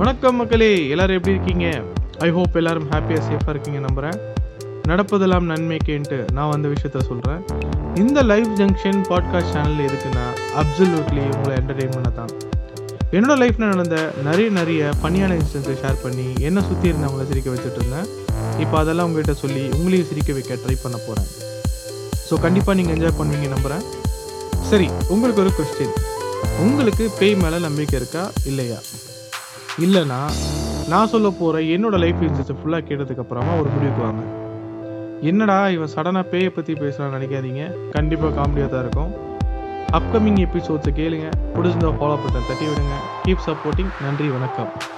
வணக்கம் மக்களே, எல்லாரும் எப்படி இருக்கீங்க? ஐ ஹோப் எல்லாரும் ஹாப்பியாக சேஃபாக இருக்கீங்க நம்புகிறேன். நடப்பதெல்லாம் நன்மைக்கேன்ட்டு நான் அந்த விஷயத்த சொல்கிறேன். இந்த லைஃப் ஜங்ஷன் பாட்காஸ்ட் சேனல் எதுக்குன்னா அப்சல்யூட்லி உங்களை என்டர்டெயின் பண்ண தான். என்னோடய லைஃப்பில் நடந்த நிறைய பணியான இன்சிடென்ட்ஸை ஷேர் பண்ணி என்னை சுற்றி இருந்தவங்களை சிரிக்க வச்சுட்டு இருந்தேன். இப்போ அதெல்லாம் உங்கள்கிட்ட சொல்லி உங்களையும் சிரிக்க வைக்க ட்ரை பண்ண போகிறேன். ஸோ கண்டிப்பாக நீங்கள் என்ஜாய் பண்ணுவீங்க நம்புகிறேன். சரி, உங்களுக்கு ஒரு கொஸ்டின். உங்களுக்கு பேய் மேலே நம்பிக்கை இருக்கா இல்லையா? இல்லைனா நான் சொல்ல போகிற என்னோடய லைஃப் இன்சிடென்ட்ஸ் ஃபுல்லாக கேட்டதுக்கப்புறமா ஒரு முடிவுக்கு வாங்க. என்னடா இவன் சடனாக பேயை பற்றி பேசுகிறான்னு நினைக்காதீங்க, கண்டிப்பாக காமெடியாக தான் இருக்கும். அப்கமிங் எபிசோட்ஸை கேளுங்க, பிடிச்சிருந்தா ஃபாலோ பட்டன் தட்டி விடுங்க. Keep supporting. நன்றி, வணக்கம்.